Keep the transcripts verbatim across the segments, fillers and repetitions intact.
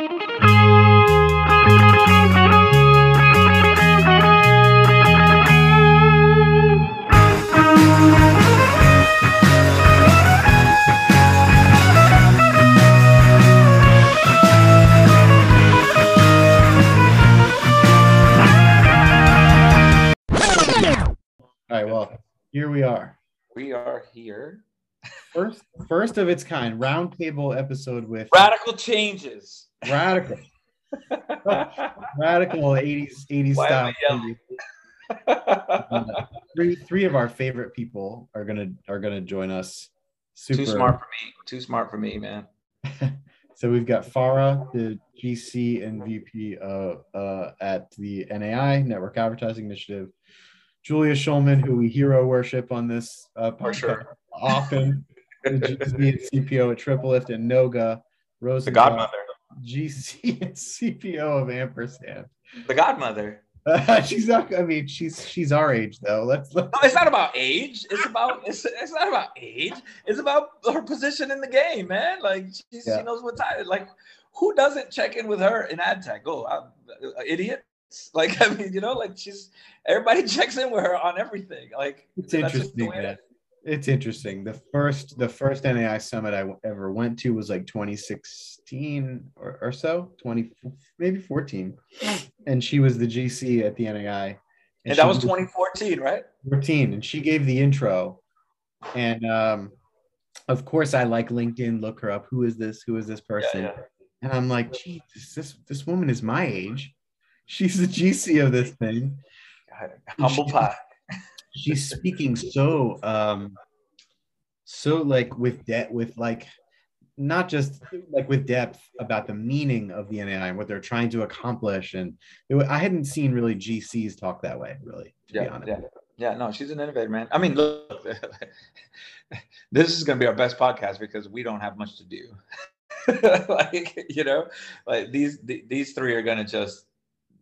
All right, well, here we are. We are here. First first of its kind, roundtable episode with... Radical Changes. Radical. Radical eighties, eighties style. uh, three, three of our favorite people are going to are gonna join us. Super. Too smart for me. Too smart for me, man. So we've got Farah, the G C and V P uh, uh, at the N A I, Network Advertising Initiative. Julia Shulman, who we hero worship on this uh, podcast sure. often, the G C and C P O at Triple Lift, and Noga Rosenthal, the godmother, G C and C P O of Ampersand, the godmother. Uh, she's not. I mean, she's she's our age though. Let's. let's no, it's not about age. It's about it's, it's not about age. It's about her position in the game, man. Like she's, yeah. she knows what time. Like who doesn't check in with her in ad tech? Oh, I'm an idiot. Like, I mean, you know, like she's, everybody checks in with her on everything. Like, it's so interesting. Man. It. It's interesting. The first, the first N A I summit I ever went to was like twenty sixteen or, or so, twenty, maybe fourteen. And she was the G C at the N A I. And, and that was twenty fourteen, right? fourteen. And she gave the intro. And um, of course I like LinkedIn, look her up. Who is this? Who is this person? Yeah, yeah. And I'm like, Jesus, this, this woman is my age. She's the G C of this thing. Humble pie. She, she's speaking so, um, so like with depth, with like, not just like with depth about the meaning of the N A I and what they're trying to accomplish. And it, I hadn't seen really G Cs talk that way, really, to yeah, be honest. Yeah. Yeah, no, she's an innovator, man. I mean, look, this is going to be our best podcast because we don't have much to do. Like, you know, like these, th- these three are going to just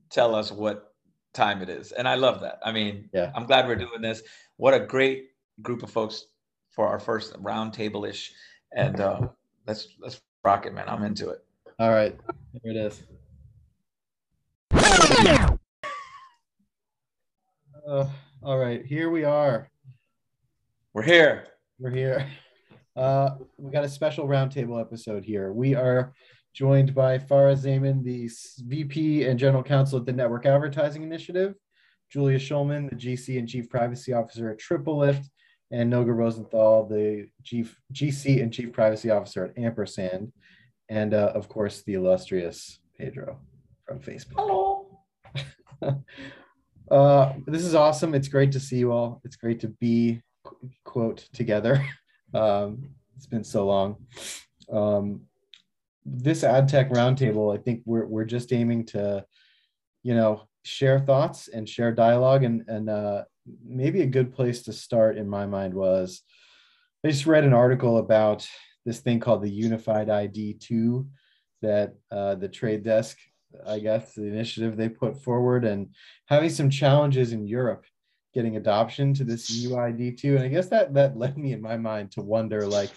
tell us what time it is. And I love that. I mean, yeah. I'm glad we're doing this. What a great group of folks for our first round table-ish. And uh, let's, let's rock it, man. I'm into it. All right. Here it is. Uh, all right. Here we are. We're here. We're here. Uh, we got a special roundtable episode here. We are joined by Farah Zaman, the V P and General Counsel at the Network Advertising Initiative, Julia Shulman, the G C and Chief Privacy Officer at Triple Lift, and Noga Rosenthal, the Chief, G C and Chief Privacy Officer at Ampersand, and uh, of course, the illustrious Pedro from Facebook. Hello. uh, this is awesome. It's great to see you all. It's great to be, quote, together. um, it's been so long. Um, This ad tech roundtable, I think we're we're just aiming to, you know, share thoughts and share dialogue, and and uh, maybe a good place to start in my mind was I just read an article about this thing called the Unified I D two that uh, the Trade Desk, I guess, the initiative they put forward, and having some challenges in Europe getting adoption to this U I D two, and I guess that that led me in my mind to wonder like.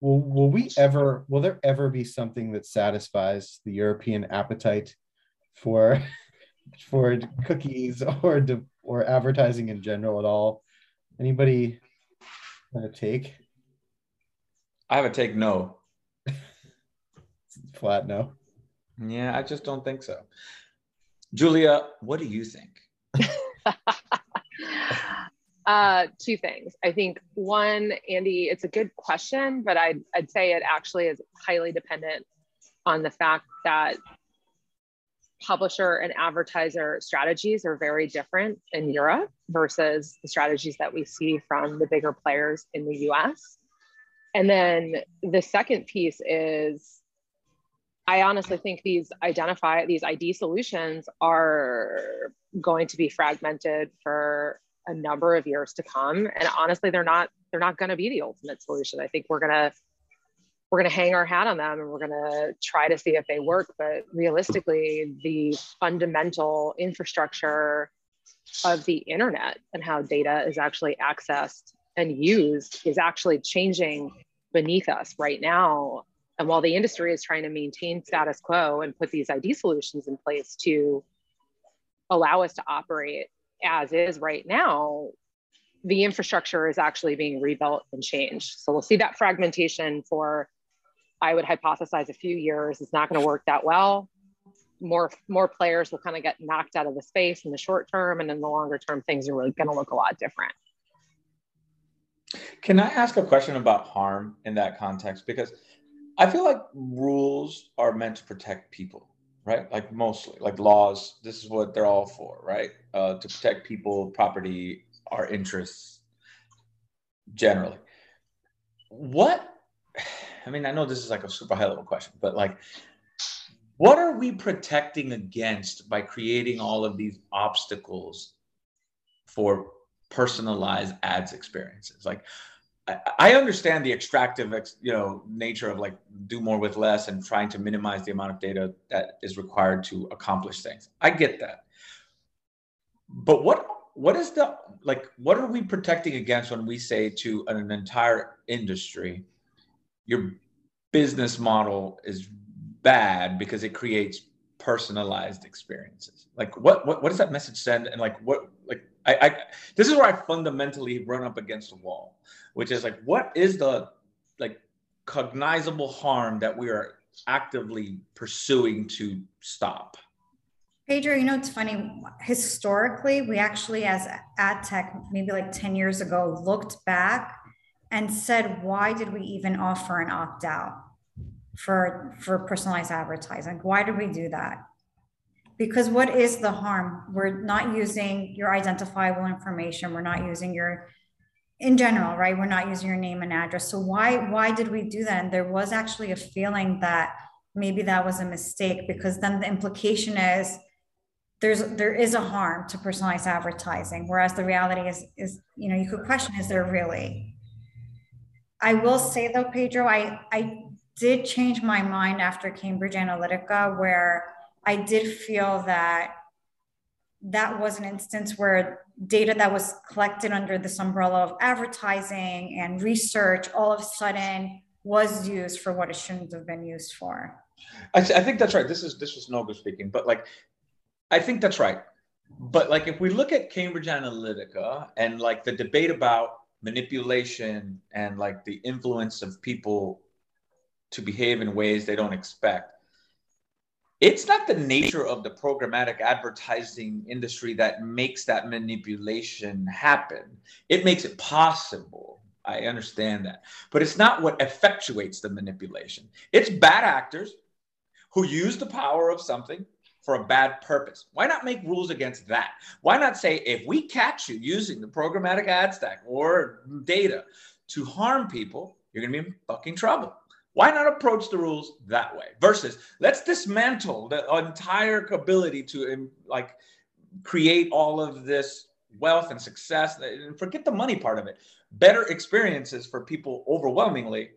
Will, will we ever, will there ever be something that satisfies the European appetite for, for cookies or, or advertising in general at all? Anybody have a take? I have a take, no. Flat no. Yeah, I just don't think so. Julia, what do you think? Uh, two things. I think one, Andy, it's a good question, but I'd, I'd say it actually is highly dependent on the fact that publisher and advertiser strategies are very different in Europe versus the strategies that we see from the bigger players in the U S. And then the second piece is, I honestly think these identify, these I D solutions are going to be fragmented for a number of years to come. And honestly, they're not, they're not going to be the ultimate solution. I think we're going to, we're going to hang our hat on them and we're going to try to see if they work. But realistically, the fundamental infrastructure of the internet and how data is actually accessed and used is actually changing beneath us right now. And while the industry is trying to maintain status quo and put these I D solutions in place to allow us to operate as is right now, the infrastructure is actually being rebuilt and changed. So we'll see that fragmentation for, I would hypothesize, a few years. It's not going to work that well. More, more players will kind of get knocked out of the space in the short term, and in the longer term, things are really going to look a lot different. Can I ask a question about harm in that context? Because I feel like rules are meant to protect people, right? Like mostly, like laws, this is what they're all for, right? Uh, to protect people, property, our interests generally. What, I mean, I know this is like a super high level question, but like, what are we protecting against by creating all of these obstacles for personalized ads experiences? Like, I, I understand the extractive, you know, nature of like do more with less and trying to minimize the amount of data that is required to accomplish things. I get that. But what, what is the, like, what are we protecting against when we say to an entire industry, your business model is bad because it creates personalized experiences? Like what, what, what does that message send? And like, what, like, I, I, this is where I fundamentally run up against the wall, which is like, what is the like cognizable harm that we are actively pursuing to stop? Pedro, you know, it's funny, historically, we actually as ad tech, maybe like ten years ago, looked back and said, why did we even offer an opt out for, for personalized advertising? Why did we do that? Because what is the harm? We're not using your identifiable information. We're not using your, in general, right? We're not using your name and address. So why, why did we do that? And there was actually a feeling that maybe that was a mistake, because then the implication is there's, there is a harm to personalized advertising. Whereas the reality is, is, you know, you could question, is there really? I will say though, Pedro, I, I did change my mind after Cambridge Analytica, where I did feel that that was an instance where data that was collected under this umbrella of advertising and research all of a sudden was used for what it shouldn't have been used for. I, th I think that's right. This is this was Noga speaking, but like, I think that's right. But like, if we look at Cambridge Analytica and like the debate about manipulation and like the influence of people to behave in ways they don't expect, it's not the nature of the programmatic advertising industry that makes that manipulation happen. It makes it possible. I understand that. But it's not what effectuates the manipulation. It's bad actors who use the power of something for a bad purpose. Why not make rules against that? Why not say, if we catch you using the programmatic ad stack or data to harm people, you're going to be in fucking trouble. Why not approach the rules that way versus let's dismantle the entire ability to like create all of this wealth and success and forget the money part of it. Better experiences for people overwhelmingly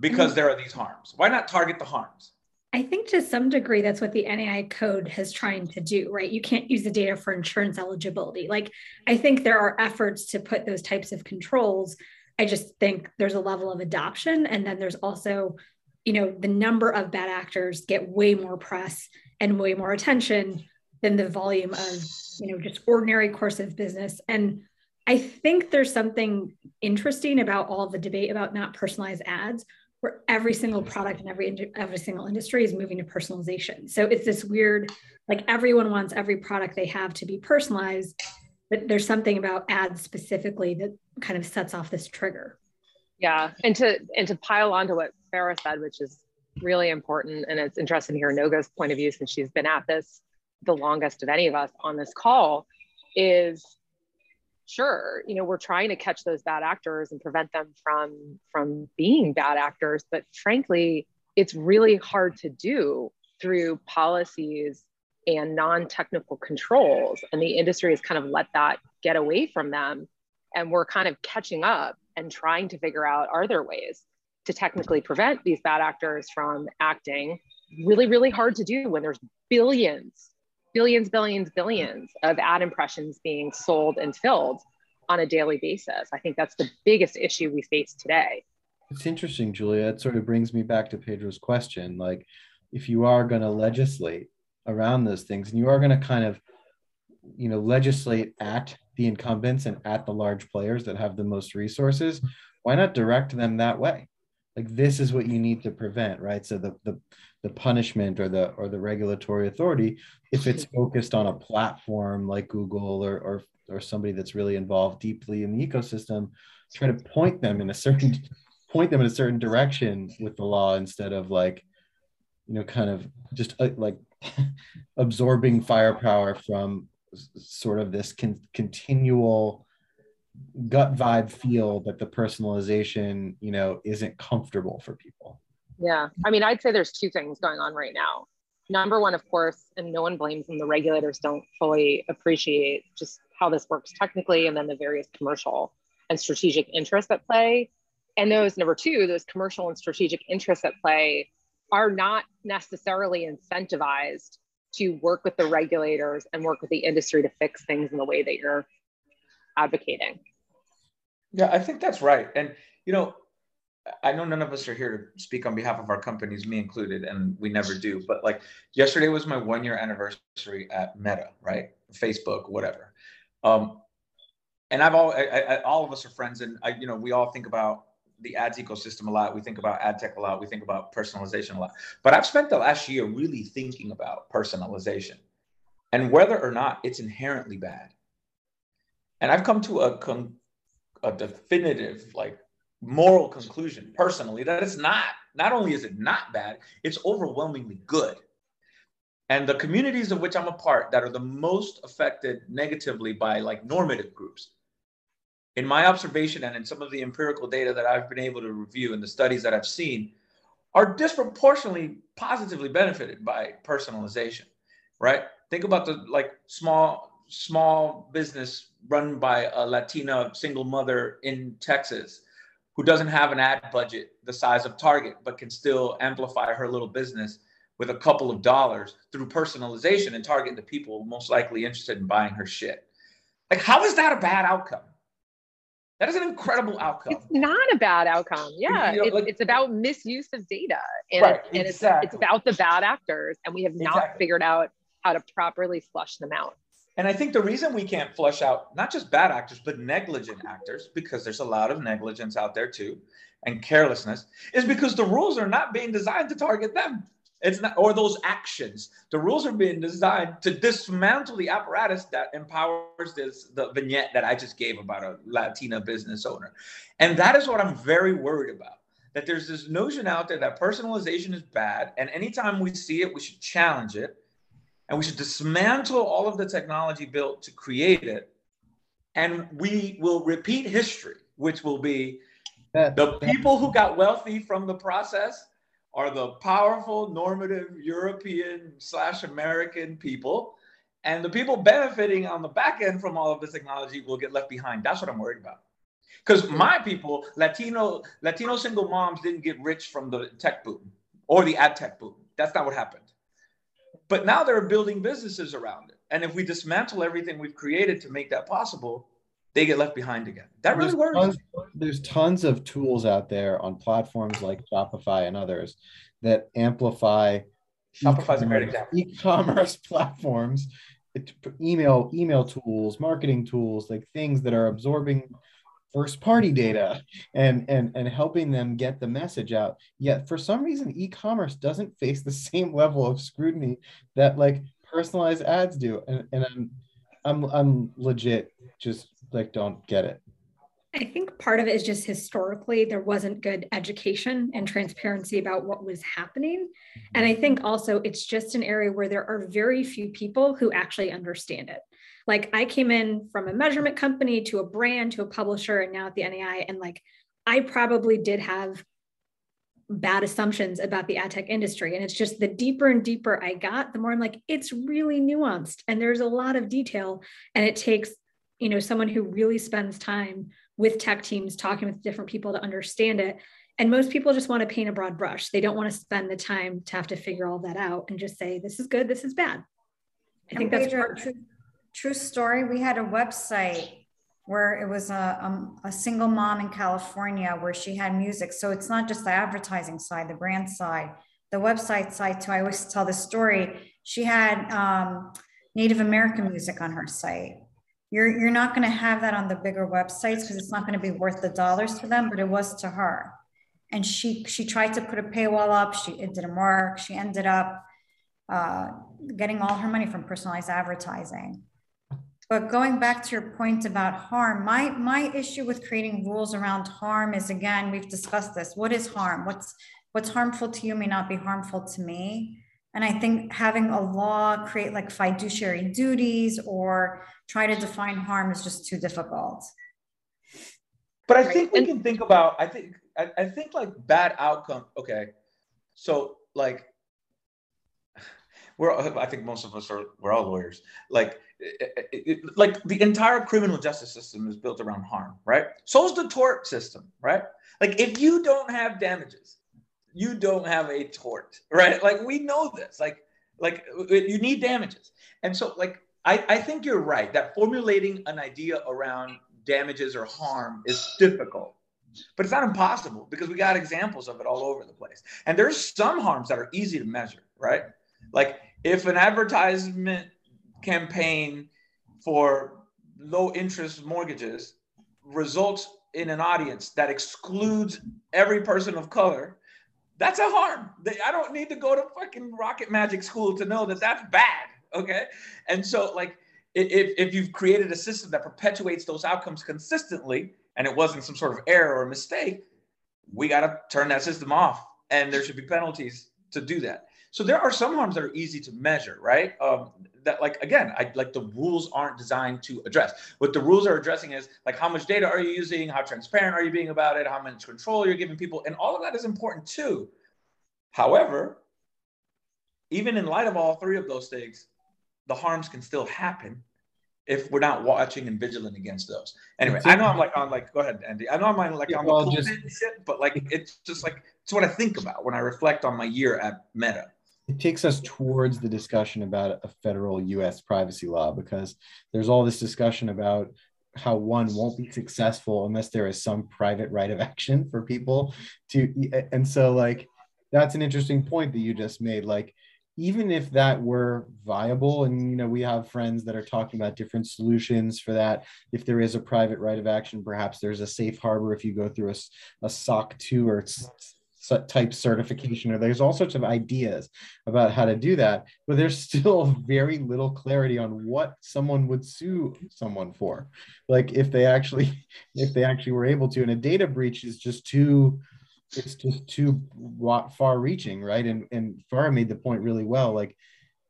because there are these harms. Why not target the harms? I think to some degree, that's what the N A I code has trying to do, right? You can't use the data for insurance eligibility. Like, I think there are efforts to put those types of controls. I just think there's a level of adoption. And then there's also, you know, the number of bad actors get way more press and way more attention than the volume of, you know, just ordinary course of business. And I think there's something interesting about all the debate about not personalized ads, where every single product and every, every single industry is moving to personalization. So it's this weird, like everyone wants every product they have to be personalized, but there's something about ads specifically that kind of sets off this trigger. Yeah, and to and to pile onto what Farah said, which is really important, and it's interesting to hear Noga's point of view since she's been at this the longest of any of us on this call, is sure, you know, we're trying to catch those bad actors and prevent them from from being bad actors, but frankly, it's really hard to do through policies and non-technical controls, and the industry has kind of let that get away from them. And we're kind of catching up and trying to figure out, are there ways to technically prevent these bad actors from acting? Really, really hard to do when there's billions, billions, billions, billions of ad impressions being sold and filled on a daily basis. I think that's the biggest issue we face today. It's interesting, Julia. It sort of brings me back to Pedro's question. Like, if you are going to legislate around those things, and you are going to kind of, you know, legislate at the incumbents and at the large players that have the most resources, why not direct them that way? Like, this is what you need to prevent, right? So the the, the punishment or the or the regulatory authority, if it's focused on a platform like Google or or or somebody that's really involved deeply in the ecosystem, try to point them in a certain point them in a certain direction with the law, instead of like, you know, kind of just uh, like absorbing firepower from sort of this con continual gut vibe feel that the personalization, you know, isn't comfortable for people. Yeah, I mean, I'd say there's two things going on right now. Number one, of course, and no one blames them, the regulators don't fully appreciate just how this works technically, and then the various commercial and strategic interests at play. And those, number two, those commercial and strategic interests at play are not necessarily incentivized to work with the regulators and work with the industry to fix things in the way that you're advocating. Yeah, I think that's right. And, you know, I know none of us are here to speak on behalf of our companies, me included, and we never do. But like, yesterday was my one year anniversary at Meta, right? Facebook, whatever. Um, and I've all, I, I, all of us are friends, and I, you know, we all think about the ads ecosystem a lot. We think about ad tech a lot. We think about personalization a lot. But I've spent the last year really thinking about personalization and whether or not it's inherently bad. And I've come to a, con a definitive, like, moral conclusion personally that it's not. Not only is it not bad, it's overwhelmingly good. And the communities of which I'm a part that are the most affected negatively by like normative groups, in my observation and in some of the empirical data that I've been able to review and the studies that I've seen, are disproportionately positively benefited by personalization, right? Think about the like small small business run by a Latina single mother in Texas who doesn't have an ad budget the size of Target, but can still amplify her little business with a couple of dollars through personalization and target the people most likely interested in buying her shit. Like, how is that a bad outcome? That is an incredible outcome. It's not a bad outcome. Yeah, you know, it's, like, it's about misuse of data. And, right, it's, and exactly. it's, it's about the bad actors, and we have not exactly. figured out how to properly flush them out. And I think the reason we can't flush out not just bad actors, but negligent actors, because there's a lot of negligence out there too, and carelessness, is because the rules are not being designed to target them. It's not, or those actions. The rules are being designed to dismantle the apparatus that empowers this, the vignette that I just gave about a Latina business owner. And that is what I'm very worried about, that there's this notion out there that personalization is bad. And anytime we see it, we should challenge it. And we should dismantle all of the technology built to create it. And we will repeat history, which will be the people who got wealthy from the process are the powerful, normative European slash American people. And the people benefiting on the back end from all of this technology will get left behind. That's what I'm worried about. Because my people, Latino, Latino single moms, didn't get rich from the tech boom or the ad tech boom. That's not what happened. But now they're building businesses around it. And if we dismantle everything we've created to make that possible, they get left behind again. That really worries. Tons, there's tons of tools out there on platforms like Shopify and others that amplify Shopify's e-commerce platforms, email email tools, marketing tools, like things that are absorbing first-party data and and and helping them get the message out. Yet for some reason, e-commerce doesn't face the same level of scrutiny that like personalized ads do. And and I'm I'm I'm legit just like don't get it. I think part of it is just historically there wasn't good education and transparency about what was happening. And I think also it's just an area where there are very few people who actually understand it. Like, I came in from a measurement company to a brand to a publisher, and now at the N A I, and like I probably did have bad assumptions about the ad tech industry. And it's just the deeper and deeper I got, the more I'm like, it's really nuanced and there's a lot of detail. And it takes, you know, someone who really spends time with tech teams talking with different people to understand it. And most people just want to paint a broad brush. They don't want to spend the time to have to figure all that out and just say, this is good, this is bad. I and think that's true. True story. We had a website where it was a, a, a single mom in California where she had music. So it's not just the advertising side, the brand side, the website side too. I always tell the story. She had um, Native American music on her site. You're, you're not gonna have that on the bigger websites because it's not gonna be worth the dollars to them, but it was to her. And she she tried to put a paywall up. She, it didn't work. She ended up uh, getting all her money from personalized advertising. But going back to your point about harm, my, my issue with creating rules around harm is, again, we've discussed this. What is harm? What's, what's harmful to you may not be harmful to me. And I think having a law create like fiduciary duties or try to define harm is just too difficult. But I right? think we and, can think about, I think, I, I think like bad outcome. Okay. So like, we're, I think most of us are, we're all lawyers. Like, it, it, like the entire criminal justice system is built around harm, right? So is the tort system, right? Like if you don't have damages, you don't have a tort, right? Like we know this, like, like you need damages. And so like, I, I think you're right that formulating an idea around damages or harm is difficult, but it's not impossible because we got examples of it all over the place. And there's some harms that are easy to measure, right? Like if an advertisement campaign for low interest mortgages results in an audience that excludes every person of color, that's a harm. I don't need to go to fucking rocket magic school to know that that's bad, okay? And so like if, if you've created a system that perpetuates those outcomes consistently and it wasn't some sort of error or mistake, we gotta turn that system off and there should be penalties to do that. So there are some harms that are easy to measure, right? Um, that like, again, I, like the rules aren't designed to address. What the rules are addressing is like, how much data are you using? How transparent are you being about it? How much control you're giving people? And all of that is important too. However, even in light of all three of those things, the harms can still happen if we're not watching and vigilant against those. Anyway, I know I'm like on like, go ahead, Andy. I know I'm like on well, the just, shit, but like, it's just like, it's what I think about when I reflect on my year at Meta. It takes us towards the discussion about a federal U S privacy law, because there's all this discussion about how one won't be successful unless there is some private right of action for people to, and so like, that's an interesting point that you just made. Like, even if that were viable, and you know, we have friends that are talking about different solutions for that. If there is a private right of action, perhaps there's a safe harbor if you go through a, a S O C two or type certification, or there's all sorts of ideas about how to do that, but there's still very little clarity on what someone would sue someone for. Like if they actually, if they actually were able to, and a data breach is just too, it's just too far reaching, right? And and Farah made the point really well, like,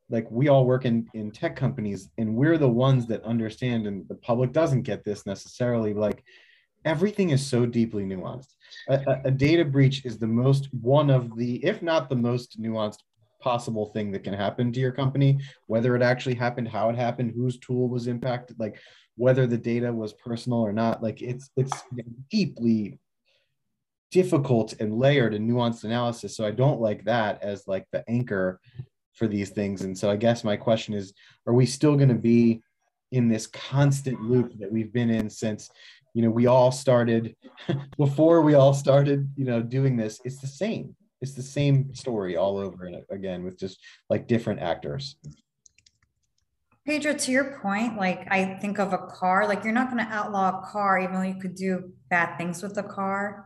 like we all work in, in tech companies and we're the ones that understand, and the public doesn't get this necessarily, like everything is so deeply nuanced. A, a data breach is the most, one of the, if not the most nuanced possible thing that can happen to your company, whether it actually happened, how it happened, whose tool was impacted, like whether the data was personal or not, like it's it's deeply difficult and layered and nuanced analysis. So I don't like that as like the anchor for these things. And so I guess my question is, are we still going to be in this constant loop that we've been in since, you know, we all started, before we all started, you know, doing this? It's the same, it's the same story all over and again with just like different actors. Pedro, to your point, like I think of a car, like you're not going to outlaw a car, even though you could do bad things with a car.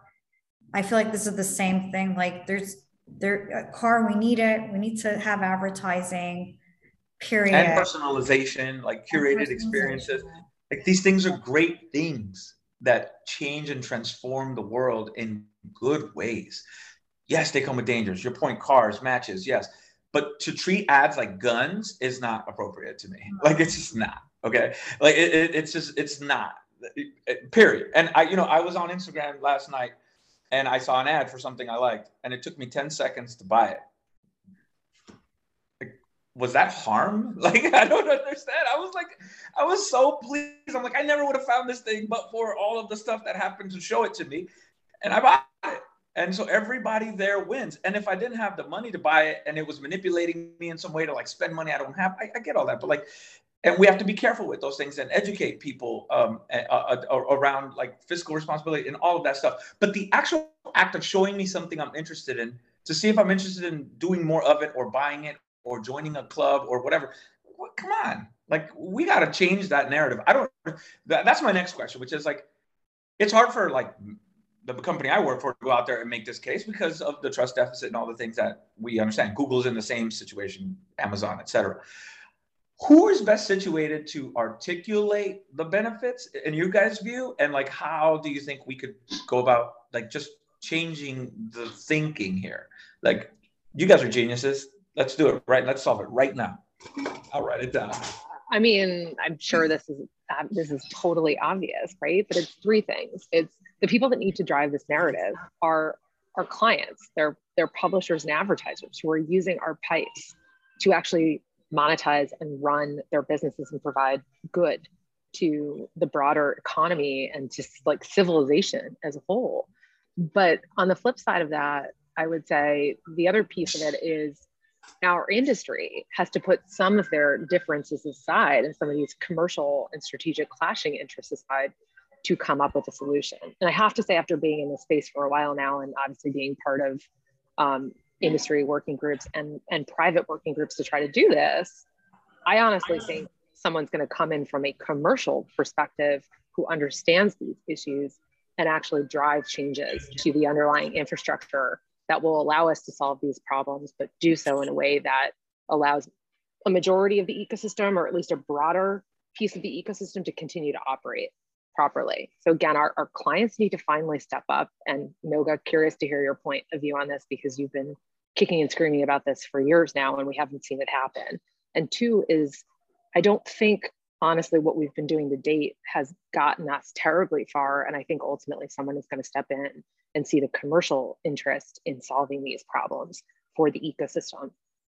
I feel like this is the same thing. Like there's there a car, we need it. We need to have advertising, period. And personalization, like curated experiences. Like these things are great things that change and transform the world in good ways. Yes, they come with dangers. Your point, cars, matches, yes. But to treat ads like guns is not appropriate to me. Like it's just not, okay? Like it, it, it's just, it's not, it, it, period. And I, you know, I was on Instagram last night and I saw an ad for something I liked, and it took me ten seconds to buy it. Like, was that harm? Like, I don't understand. I was like, I was so pleased. I'm like, I never would have found this thing, but for all of the stuff that happened to show it to me, and I bought it. And so everybody there wins. And if I didn't have the money to buy it, and it was manipulating me in some way to like spend money I don't have, I, I get all that. But like, And we have to be careful with those things and educate people um, uh, uh, around like fiscal responsibility and all of that stuff. But the actual act of showing me something I'm interested in to see if I'm interested in doing more of it or buying it or joining a club or whatever, well, come on. Like, we got to change that narrative. I don't, that, that's my next question, which is like, it's hard for like the company I work for to go out there and make this case because of the trust deficit and all the things that we understand. Google's in the same situation, Amazon, et cetera. Who is best situated to articulate the benefits in your guys' view? And like, how do you think we could go about like just changing the thinking here? Like, you guys are geniuses. Let's do it, right? Let's solve it right now. I'll write it down. I mean, I'm sure this is uh, this is totally obvious, right? But it's three things. It's the people that need to drive this narrative are our clients. They're, they're publishers and advertisers who are using our pipes to actually monetize and run their businesses and provide good to the broader economy and just like civilization as a whole. But on the flip side of that, I would say the other piece of it is our industry has to put some of their differences aside and some of these commercial and strategic clashing interests aside to come up with a solution. And I have to say, after being in this space for a while now, and obviously being part of um, industry working groups and, and private working groups to try to do this, I honestly think someone's going to come in from a commercial perspective who understands these issues and actually drive changes to the underlying infrastructure that will allow us to solve these problems, but do so in a way that allows a majority of the ecosystem, or at least a broader piece of the ecosystem, to continue to operate properly. So again, our, our clients need to finally step up. And Noga, curious to hear your point of view on this, because you've been kicking and screaming about this for years now, and we haven't seen it happen. And two is, I don't think, honestly, what we've been doing to date has gotten us terribly far. And I think ultimately someone is going to step in and see the commercial interest in solving these problems for the ecosystem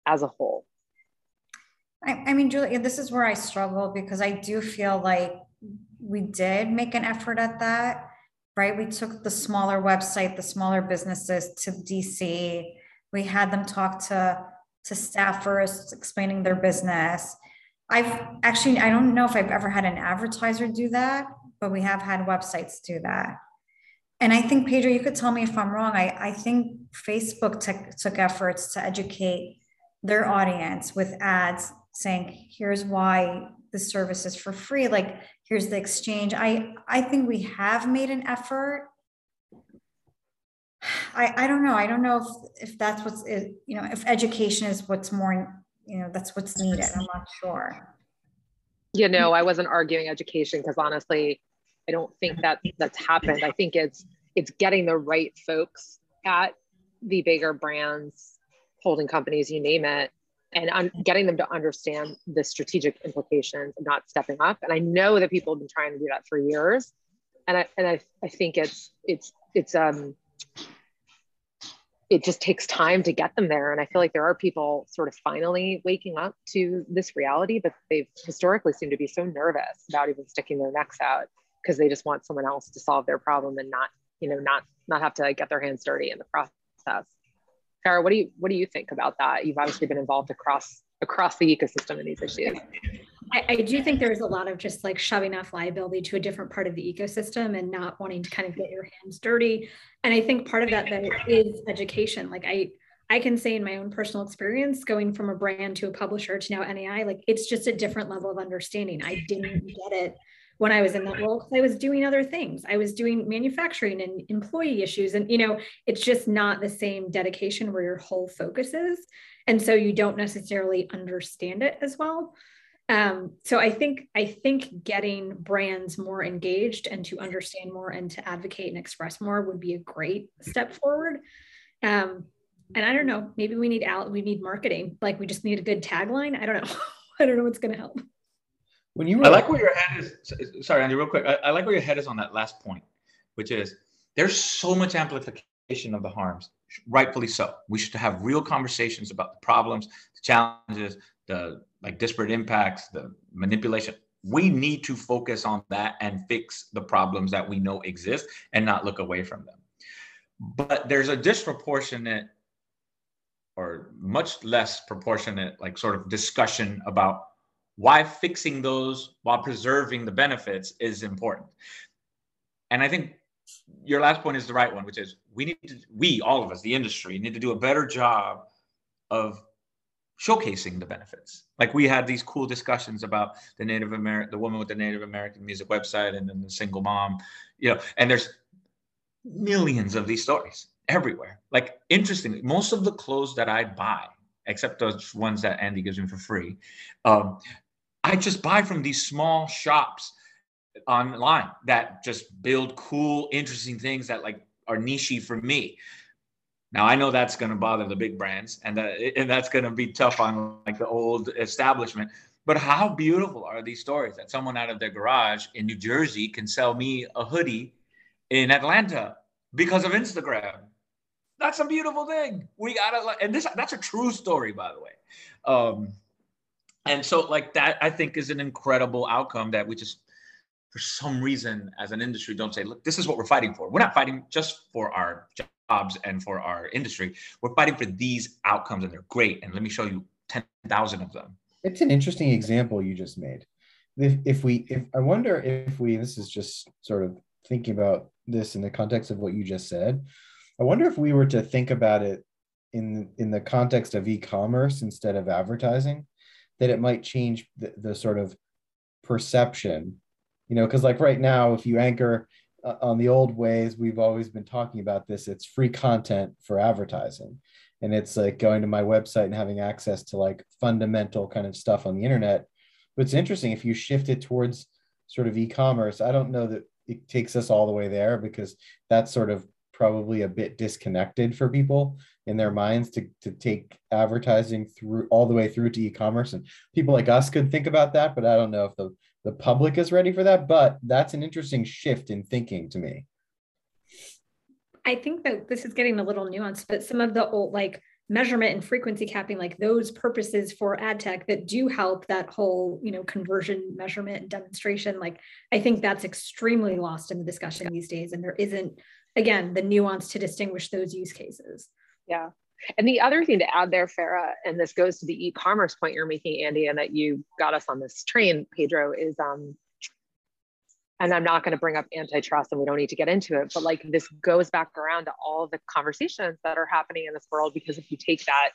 as a whole. I, I mean, Julia, this is where I struggle, because I do feel like we did make an effort at that, right? We took the smaller website, the smaller businesses to D C. We had them talk to, to staffers explaining their business. I've actually, I don't know if I've ever had an advertiser do that, but we have had websites do that. And I think, Pedro, you could tell me if I'm wrong. I, I think Facebook took, took efforts to educate their audience with ads saying, here's why the service is for free. Like, here's the exchange. I, I think we have made an effort. I, I don't know. I don't know if, if that's what's, you know, if education is what's more, you know, that's what's needed. I'm not sure. You know, I wasn't arguing education, because honestly, I don't think that that's happened. I think it's it's getting the right folks at the bigger brands, holding companies, you name it, and un- getting them to understand the strategic implications of not stepping up. And I know that people have been trying to do that for years. And I and I, I think it's it's it's um it just takes time to get them there. And I feel like there are people sort of finally waking up to this reality, but they've historically seemed to be so nervous about even sticking their necks out, because they just want someone else to solve their problem and not, you know, not not have to get their hands dirty in the process. Farah, what do you what do you think about that? You've obviously been involved across across the ecosystem in these issues. I, I do think there's a lot of just like shoving off liability to a different part of the ecosystem and not wanting to kind of get your hands dirty. And I think part of that though is education. Like I I can say in my own personal experience, going from a brand to a publisher to now N A I, like it's just a different level of understanding. I didn't get it when I was in that role, because I was doing other things. I was doing manufacturing and employee issues. And, you know, it's just not the same dedication where your whole focus is. And so you don't necessarily understand it as well. Um, so I think, I think getting brands more engaged and to understand more and to advocate and express more would be a great step forward. Um, and I don't know, maybe we need out, we need marketing. Like we just need a good tagline. I don't know. I don't know what's going to help. When you were I like where your head is. Sorry, Andy, real quick. I, I like where your head is on that last point, which is there's so much amplification of the harms, rightfully so. We should have real conversations about the problems, the challenges, the like disparate impacts, the manipulation. We need to focus on that and fix the problems that we know exist and not look away from them. But there's a disproportionate or much less proportionate like sort of discussion about why fixing those while preserving the benefits is important. And I think your last point is the right one, which is we need to, we, all of us, the industry, need to do a better job of showcasing the benefits. Like we had these cool discussions about the Native American, the woman with the Native American music website, and then the single mom, you know, and there's millions of these stories everywhere. Like, interestingly, most of the clothes that I buy, except those ones that Andy gives me for free, um, I just buy from these small shops online that just build cool, interesting things that like are niche for me. Now, I know that's going to bother the big brands, and that, and that's going to be tough on like the old establishment. But how beautiful are these stories that someone out of their garage in New Jersey can sell me a hoodie in Atlanta because of Instagram? That's a beautiful thing. We gotta, and this, that's a true story, by the way. Um, and so like that, I think, is an incredible outcome that we just, for some reason, as an industry, don't say, look, this is what we're fighting for. We're not fighting just for our jobs and for our industry. We're fighting for these outcomes, and they're great. And let me show you ten thousand of them. It's an interesting example you just made. If, if we, if I wonder if we, this is just sort of thinking about this in the context of what you just said. I wonder if we were to think about it in, in the context of e-commerce instead of advertising, that it might change the, the sort of perception. You know, because like right now, if you anchor uh, on the old ways, we've always been talking about this, it's free content for advertising. And it's like going to my website and having access to like fundamental kind of stuff on the internet. But it's interesting, if you shift it towards sort of e-commerce, I don't know that it takes us all the way there, because that's sort of probably a bit disconnected for people in their minds to, to take advertising through all the way through to e-commerce. And people like us could think about that, but I don't know if the The public is ready for that, but that's an interesting shift in thinking to me. I think that this is getting a little nuanced, but some of the old like measurement and frequency capping, like those purposes for ad tech that do help that whole, you know, conversion measurement and demonstration, like I think that's extremely lost in the discussion these days. And there isn't, again, the nuance to distinguish those use cases. Yeah. And the other thing to add there, Farah, and this goes to the e-commerce point you're making, Andy, and that you got us on this train, Pedro, is, um, and I'm not going to bring up antitrust and we don't need to get into it, but like this goes back around to all the conversations that are happening in this world, because if you take that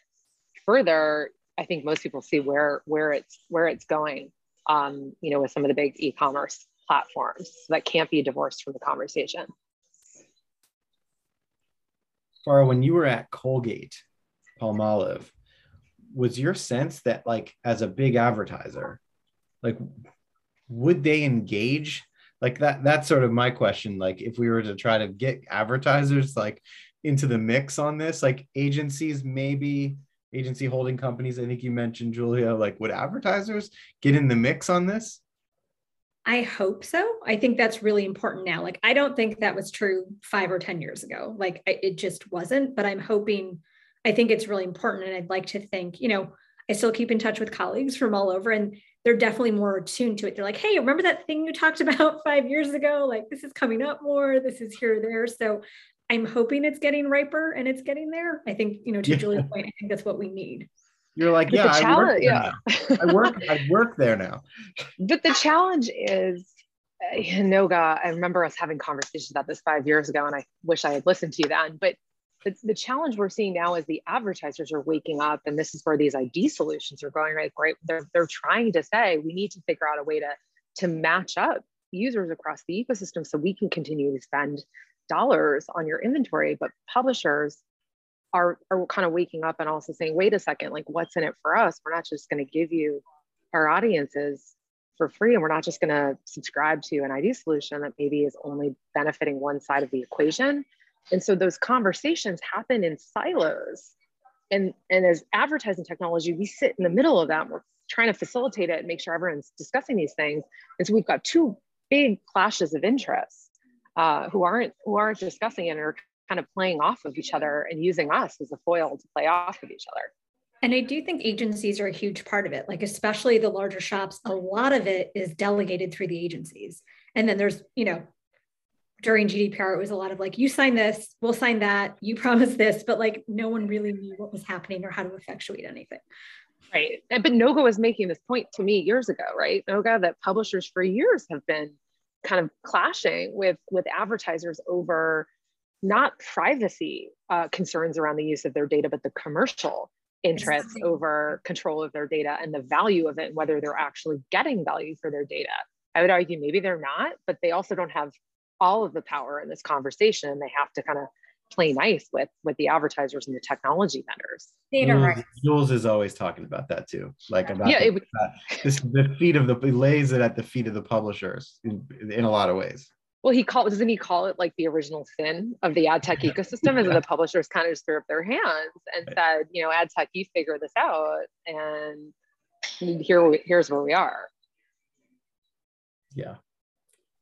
further, I think most people see where, where, it's, where it's going, um, you know, with some of the big e-commerce platforms that can't be divorced from the conversation. Farah, when you were at Colgate-Palmolive, was your sense that, like, as a big advertiser, like, would they engage? Like, that that's sort of my question. Like, if we were to try to get advertisers, like, into the mix on this, like, agencies maybe, agency holding companies, I think you mentioned, Julia, like, would advertisers get in the mix on this? I hope so. I think that's really important now. Like, I don't think that was true five or ten years ago. Like, it just wasn't, but I'm hoping, I think it's really important. And I'd like to think, you know, I still keep in touch with colleagues from all over, and they're definitely more attuned to it. They're like, hey, remember that thing you talked about five years ago? Like, this is coming up more. This is here or there. So I'm hoping it's getting riper and it's getting there. I think, you know, to yeah. Julia's point, I think that's what we need. You're like, yeah, I work, yeah. I work I work there now. But the challenge is, Noga, I remember us having conversations about this five years ago, and I wish I had listened to you then. But the, the challenge we're seeing now is the advertisers are waking up, and this is where these I D solutions are going, right? right? They're, they're trying to say, we need to figure out a way to, to match up users across the ecosystem so we can continue to spend dollars on your inventory. But publishers Are, are kind of waking up and also saying, wait a second, like, what's in it for us? We're not just going to give you our audiences for free, and we're not just going to subscribe to an I D solution that maybe is only benefiting one side of the equation. And so those conversations happen in silos. And, and as advertising technology, we sit in the middle of that. We're trying to facilitate it and make sure everyone's discussing these things. And so we've got two big clashes of interests uh, who aren't who aren't discussing it and are kind of playing off of each other and using us as a foil to play off of each other. And I do think agencies are a huge part of it, like especially the larger shops, a lot of it is delegated through the agencies. And then there's, you know, during G D P R, it was a lot of like, you sign this, we'll sign that, you promise this, but like no one really knew what was happening or how to effectuate anything. Right. But Noga was making this point to me years ago, right? Noga, that publishers for years have been kind of clashing with, with advertisers over not privacy uh, concerns around the use of their data, but the commercial interests exactly. over control of their data and the value of it, and whether they're actually getting value for their data. I would argue maybe they're not, but they also don't have all of the power in this conversation. They have to kind of play nice with with the advertisers and the technology vendors. Data rights. Jules is always talking about that too, like about yeah, the, it, uh, this, the feet of the he lays it at the feet of the publishers in, in a lot of ways. Well, he called doesn't he call it like the original sin of the ad tech ecosystem? Is yeah. the publishers kind of just threw up their hands and right. said, you know, ad tech, you figure this out, and here here's where we are. Yeah.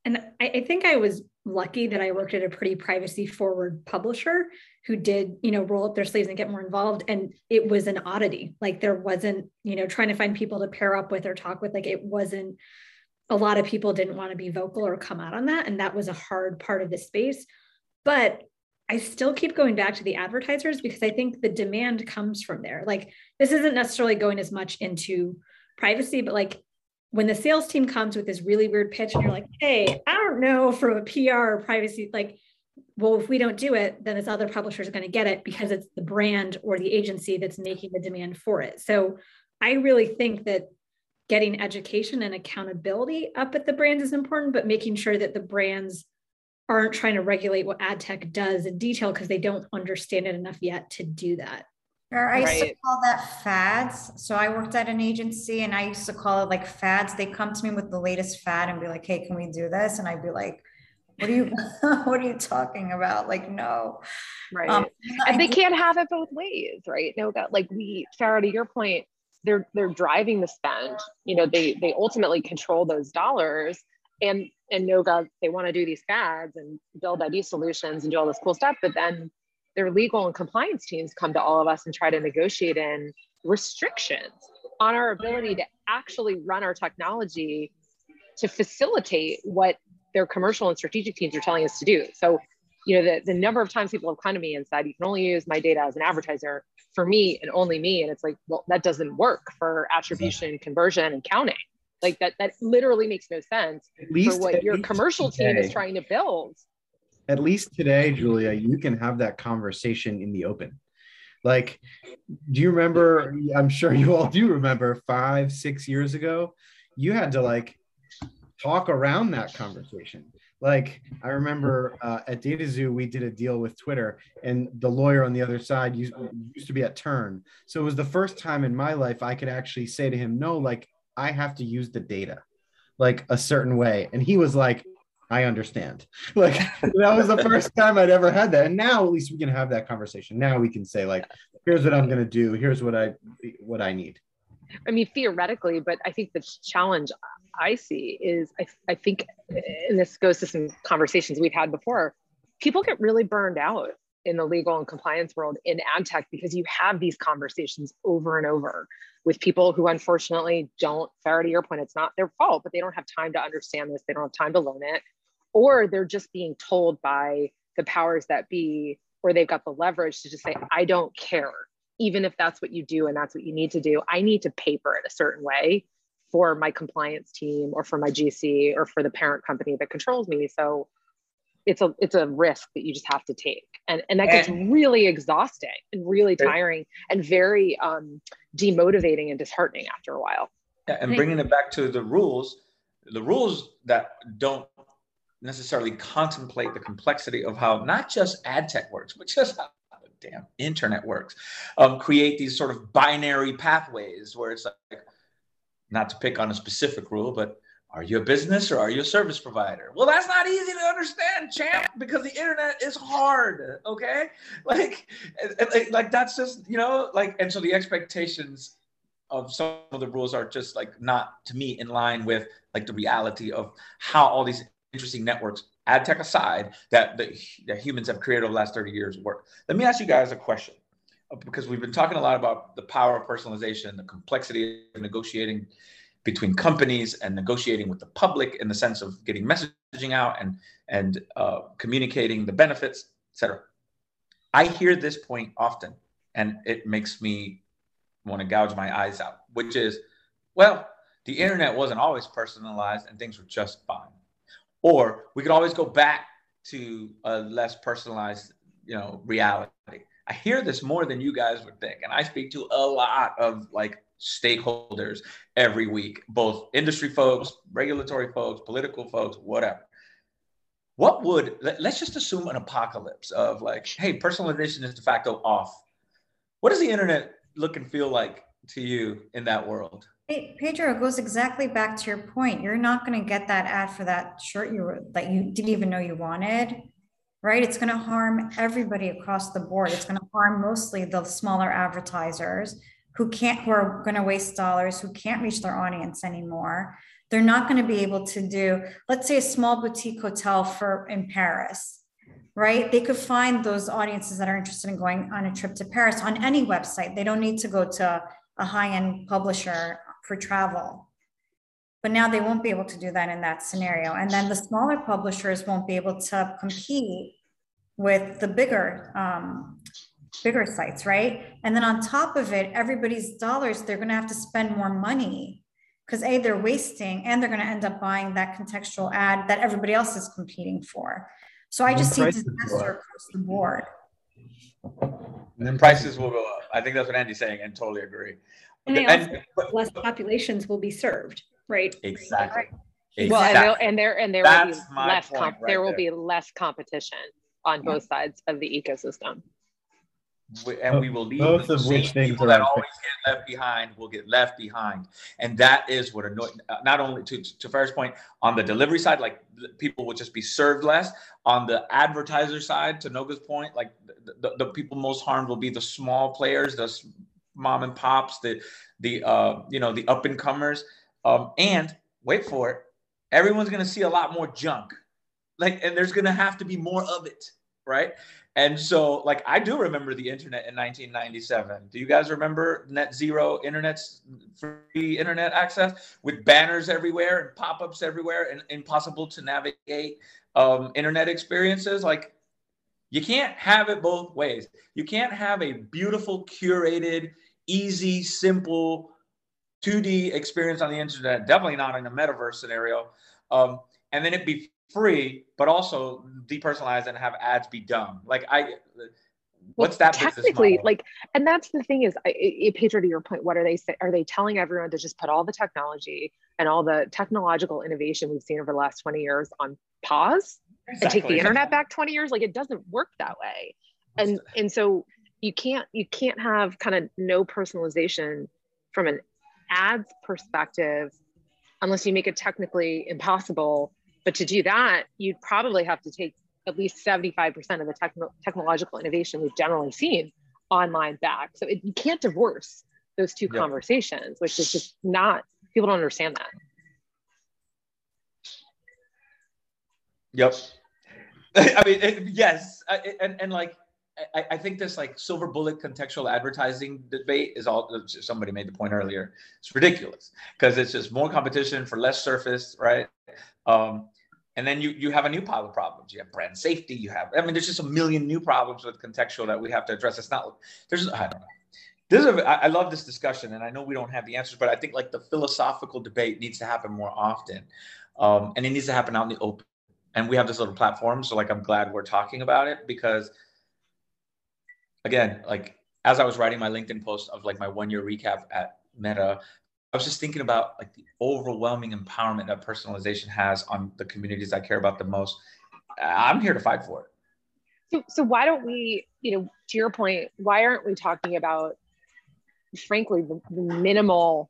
And I, I think I was lucky that I worked at a pretty privacy-forward publisher who did, you know, roll up their sleeves and get more involved. And it was an oddity. Like there wasn't, you know, trying to find people to pair up with or talk with. Like it wasn't, a lot of people didn't want to be vocal or come out on that. And that was a hard part of the space. But I still keep going back to the advertisers because I think the demand comes from there. Like this isn't necessarily going as much into privacy, but like when the sales team comes with this really weird pitch and you're like, hey, I don't know from a P R or privacy, like, well, if we don't do it, then this other publisher is going to get it because it's the brand or the agency that's making the demand for it. So I really think that getting education and accountability up at the brand is important, but making sure that the brands aren't trying to regulate what ad tech does in detail because they don't understand it enough yet to do that. Or I used right. to call that fads. So I worked at an agency and I used to call it like fads. They come to me with the latest fad and be like, hey, can we do this? And I'd be like, what are you, what are you talking about? Like, no. Right. Um, and they can't have it both ways, right? No, that like we, Farah, to your point, they're, they're driving the spend, you know, they, they ultimately control those dollars and, and Noga, they want to do these fads and build I D solutions and do all this cool stuff. But then their legal and compliance teams come to all of us and try to negotiate in restrictions on our ability to actually run our technology to facilitate what their commercial and strategic teams are telling us to do. So, you know, the, the number of times people have come to me and said, you can only use my data as an advertiser for me and only me. And it's like, well, that doesn't work for attribution, conversion, and counting. Like that, that literally makes no sense at least for what your commercial today. Team is trying to build. At least today, Julia, you can have that conversation in the open. Like, do you remember, I'm sure you all do remember five, six years ago, you had to like talk around that conversation. Like I remember uh, at Data Zoo, we did a deal with Twitter and the lawyer on the other side used, used to be at Turn. So it was the first time in my life I could actually say to him, no, like I have to use the data like a certain way. And he was like, I understand. Like that was the first time I'd ever had that. And now at least we can have that conversation. Now we can say like, here's what I'm going to do. Here's what I, what I need. I mean, theoretically, but I think the challenge I see is I, I think, and this goes to some conversations we've had before, people get really burned out in the legal and compliance world in ad tech because you have these conversations over and over with people who unfortunately don't, fair to your point, it's not their fault, but they don't have time to understand this. They don't have time to learn it. Or they're just being told by the powers that be, or they've got the leverage to just say, I don't care, even if that's what you do and that's what you need to do. I need to paper it a certain way for my compliance team or for my G C or for the parent company that controls me. So it's a it's a risk that you just have to take. And, and that gets and, really exhausting and really tiring and very um, demotivating and disheartening after a while. And bringing it back to the rules, the rules that don't necessarily contemplate the complexity of how not just ad tech works, but just how the damn internet works, um, create these sort of binary pathways where it's like, not to pick on a specific rule, but are you a business or are you a service provider? Well, that's not easy to understand, champ, because the internet is hard, okay? Like, like that's just, you know, like, and so the expectations of some of the rules are just like not, to me, in line with like the reality of how all these interesting networks, ad tech aside, that, that that humans have created over the last thirty years work. Let me ask you guys a question, because we've been talking a lot about the power of personalization, the complexity of negotiating between companies and negotiating with the public in the sense of getting messaging out and, and uh, communicating the benefits, et cetera. I hear this point often, and it makes me want to gouge my eyes out, which is, well, the internet wasn't always personalized and things were just fine. Or we could always go back to a less personalized, you know, reality. I hear this more than you guys would think. And I speak to a lot of like stakeholders every week, both industry folks, regulatory folks, political folks, whatever. What would, let's just assume an apocalypse of like, hey, personalization is de facto off. What does the internet look and feel like to you in that world? Hey, Pedro, it goes exactly back to your point. You're not going to get that ad for that shirt you were, that you didn't even know you wanted, right? It's going to harm everybody across the board. It's going to harm mostly the smaller advertisers who can't, who are going to waste dollars, who can't reach their audience anymore. They're not going to be able to do, let's say, a small boutique hotel for in Paris, right? They could find those audiences that are interested in going on a trip to Paris on any website. They don't need to go to a high-end publisher for travel. But now they won't be able to do that in that scenario. And then the smaller publishers won't be able to compete with the bigger, um, bigger sites, right? And then on top of it, everybody's dollars, they're gonna have to spend more money because A, they're wasting and they're gonna end up buying that contextual ad that everybody else is competing for. So I just see disaster across the board. And then prices will go up. I think that's what Andy's saying and totally agree. And, and also, less populations will be served, right? Exactly. exactly. Well, and, and there and there will be less right there will there. be less competition on both sides of the ecosystem. We, and we will leave both the of same which people that always get left behind will get left behind, and that is what annoys. Not only to to Farah's point on the delivery side, like people will just be served less. On the advertiser side, to Noga's point, like the, the, the people most harmed will be the small players, the mom and pops, the the uh, you know the up and comers, um, and wait for it, everyone's gonna see a lot more junk, like, and there's gonna have to be more of it, right? And so, like, I do remember the internet in nineteen ninety-seven. Do you guys remember net zero internet's free internet access with banners everywhere and pop-ups everywhere and impossible to navigate um, internet experiences? Like, you can't have it both ways. You can't have a beautiful, curated, easy, simple two D experience on the internet, definitely not in a metaverse scenario, um, and then it be free, but also depersonalized and have ads be dumb. Like I, what's well, that technically like, and that's the thing is, I, I, Pedro, to your point, what are they say? Are they telling everyone to just put all the technology and all the technological innovation we've seen over the last twenty years on pause exactly. and take the internet back twenty years? Like it doesn't work that way. And, and so you can't, you can't have kind of no personalization from an ads perspective, unless you make it technically impossible. But to do that, you'd probably have to take at least seventy-five percent of the techno technological innovation we've generally seen online back. So it, you can't divorce those two yeah. conversations, which is just not, people don't understand that. Yep. I mean, it, yes. I, it, and, and like, I, I think this like silver bullet contextual advertising debate is all, somebody made the point earlier, it's ridiculous because it's just more competition for less surface, right? Um, And then you, you have a new pile of problems. You have brand safety. You have, I mean, there's just a million new problems with contextual that we have to address. It's not, there's, I don't know. This is, I, I love this discussion and I know we don't have the answers, but I think like the philosophical debate needs to happen more often. Um, and it needs to happen out in the open. And we have this little platform. So like, I'm glad we're talking about it because again, like as I was writing my LinkedIn post of like my one year recap at Meta, I was just thinking about like the overwhelming empowerment that personalization has on the communities I care about the most. I'm here to fight for it. So, so why don't we, you know, to your point, why aren't we talking about, frankly, the, the minimal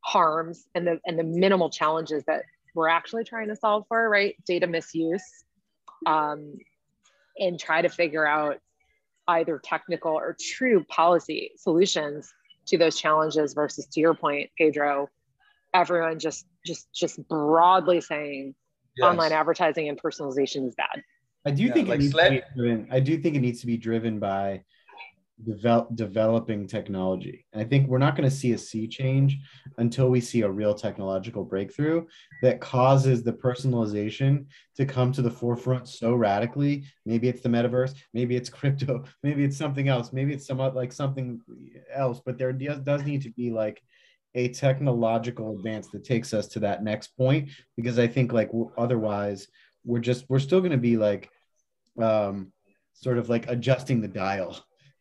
harms and the and the minimal challenges that we're actually trying to solve for, right? Data misuse, um, and try to figure out either technical or true policy solutions to those challenges versus, to your point, Pedro, everyone just just just broadly saying yes. online advertising and personalization is bad. I do yeah, think like it needs to be driven, I do think it needs to be driven by develop, developing technology. And I think we're not going to see a sea change until we see a real technological breakthrough that causes the personalization to come to the forefront so radically. Maybe it's the metaverse, maybe it's crypto, maybe it's something else, maybe it's somewhat like something else, but there does need to be like a technological advance that takes us to that next point, because I think like otherwise we're just, we're still going to be like um, sort of like adjusting the dial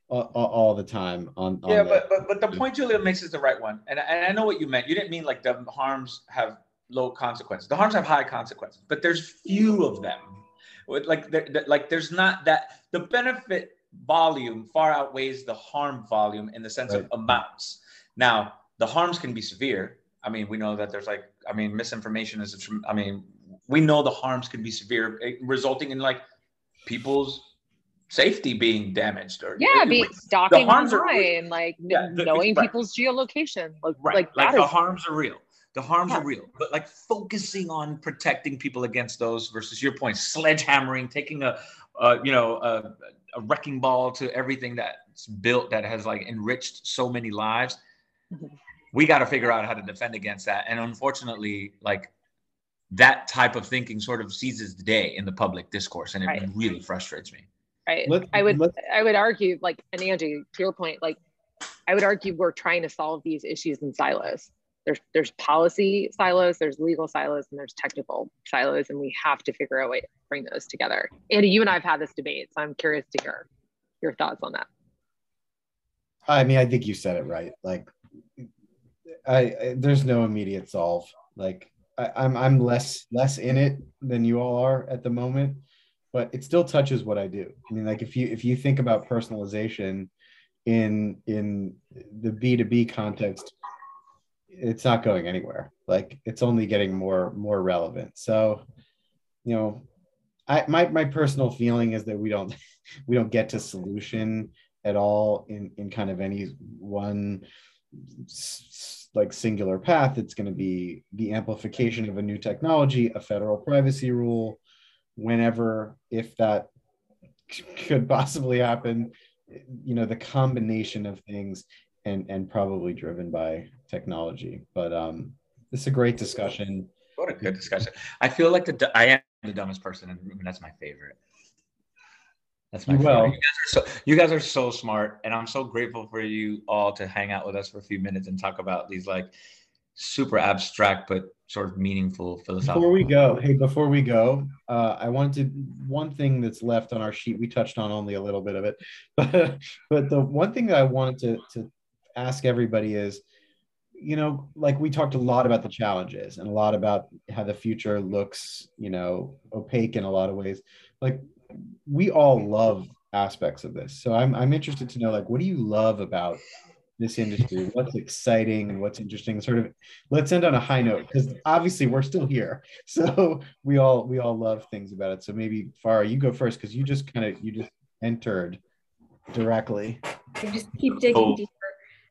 all, all the time. On, on yeah, the, but, but but the point Julia makes is the right one. And, and I know what you meant. You didn't mean like the harms have low consequences. The harms have high consequences, but there's few of them. Like, there, like there's not that, the benefit volume far outweighs the harm volume in the sense right. of amounts. Now, the harms can be severe. I mean, we know that there's like, I mean, misinformation is, I mean, we know the harms can be severe, resulting in like people's safety being damaged, or yeah, be stalking online, are, like yeah, the, knowing right. people's geolocation. Like, right. like, like the is, harms are real. The harms yeah. are real, but like focusing on protecting people against those versus your point, sledgehammering, taking a, uh, you know, a, a wrecking ball to everything that's built that has like enriched so many lives. We got to figure out how to defend against that. And unfortunately, like that type of thinking sort of seizes the day in the public discourse. And it right. really frustrates me. Right. Let's, I would, let's... I would argue like, and Angie, to your point, like I would argue we're trying to solve these issues in silos. There's, there's policy silos, there's legal silos, and there's technical silos. And we have to figure out a way to bring those together. Andy, you and I have had this debate. So I'm curious to hear your thoughts on that. I mean, I think you said it right. Like, I, I there's no immediate solve. Like I, I'm I'm less less in it than you all are at the moment, but it still touches what I do. I mean, like if you if you think about personalization in in the B two B context, it's not going anywhere. Like it's only getting more more relevant. So, you know, I my my personal feeling is that we don't we don't get to solution at all in in kind of any one like singular path. It's going to be the amplification of a new technology, a federal privacy rule, whenever, if that could possibly happen, you know, the combination of things and, and probably driven by technology. But um, it's a great discussion. What a good discussion. I feel like the, I am the dumbest person in the room, and that's my favorite. That's my well, you, guys are so, you guys are so smart, and I'm so grateful for you all to hang out with us for a few minutes and talk about these like super abstract but sort of meaningful philosophical. Before we go, hey, before we go, uh, I wanted one thing that's left on our sheet. We touched on only a little bit of it, but but the one thing that I wanted to to ask everybody is, you know, like we talked a lot about the challenges and a lot about how the future looks, you know, opaque in a lot of ways, like. We all love aspects of this. So I'm, I'm interested to know, like, what do you love about this industry? What's exciting and what's interesting? Sort of, let's end on a high note, because obviously we're still here. So we all, we all love things about it. So maybe Farah, you go first, because you just kind of, you just entered directly. I just keep digging oh. deeper.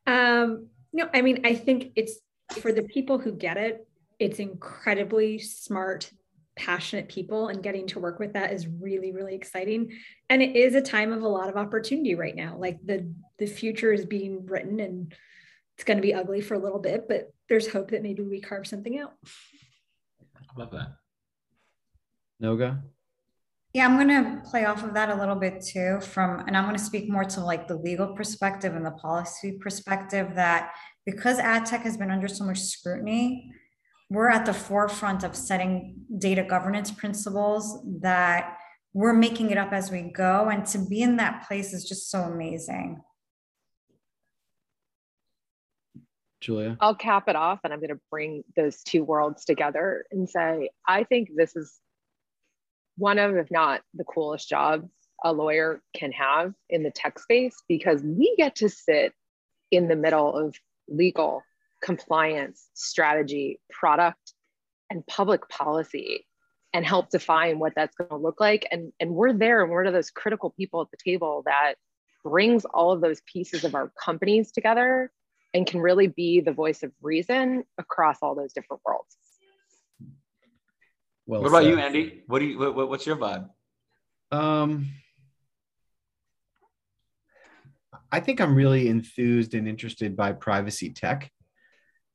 Um, no, I mean, I think it's, for the people who get it, it's incredibly smart, passionate people, and getting to work with that is really, really exciting. And it is a time of a lot of opportunity right now. Like the, the future is being written, and it's going to be ugly for a little bit, but there's hope that maybe we carve something out. I love that. Noga? Yeah, I'm going to play off of that a little bit too from, and I'm going to speak more to like the legal perspective and the policy perspective, that because ad tech has been under so much scrutiny, we're at the forefront of setting data governance principles that we're making it up as we go. And to be in that place is just so amazing. Julia? I'll cap it off, and I'm going to bring those two worlds together and say, I think this is one of, if not the coolest job a lawyer can have in the tech space, because we get to sit in the middle of legal, compliance, strategy, product, and public policy, and help define what that's going to look like. And, and we're there, and we're one of those critical people at the table that brings all of those pieces of our companies together and can really be the voice of reason across all those different worlds. Well, what about said. you, Andy? What do you? What, what's your vibe? Um, I think I'm really enthused and interested by privacy tech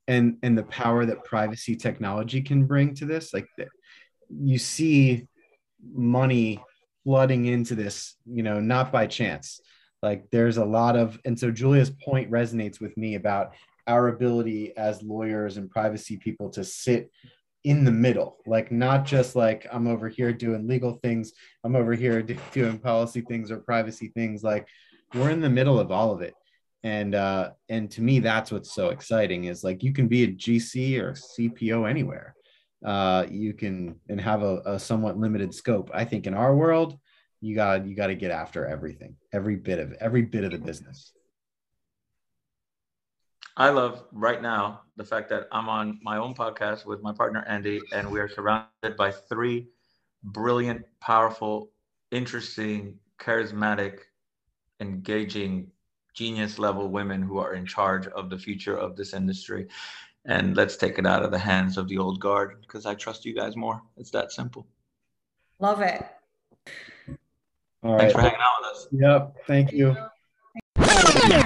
and, and the power that privacy technology can bring to this. Like the, you see money flooding into this, you know, not by chance. Like there's a lot of, and so Julia's point resonates with me about our ability as lawyers and privacy people to sit in the middle, like not just like I'm over here doing legal things, I'm over here doing policy things or privacy things. Like we're in the middle of all of it. And uh, and to me, that's what's so exciting is like you can be a G C or C P O anywhere. Uh, you can and have a, a somewhat limited scope. I think in our world, you got you got to get after everything, every bit of every bit of the business. I love right now the fact that I'm on my own podcast with my partner Andy, and we are surrounded by three brilliant, powerful, interesting, charismatic, engaging, genius-level women who are in charge of the future of this industry. And let's take it out of the hands of the old guard, because I trust you guys more. It's that simple. Love it. All right. Thanks for hanging out with us. Yep. Thank you. Thank you.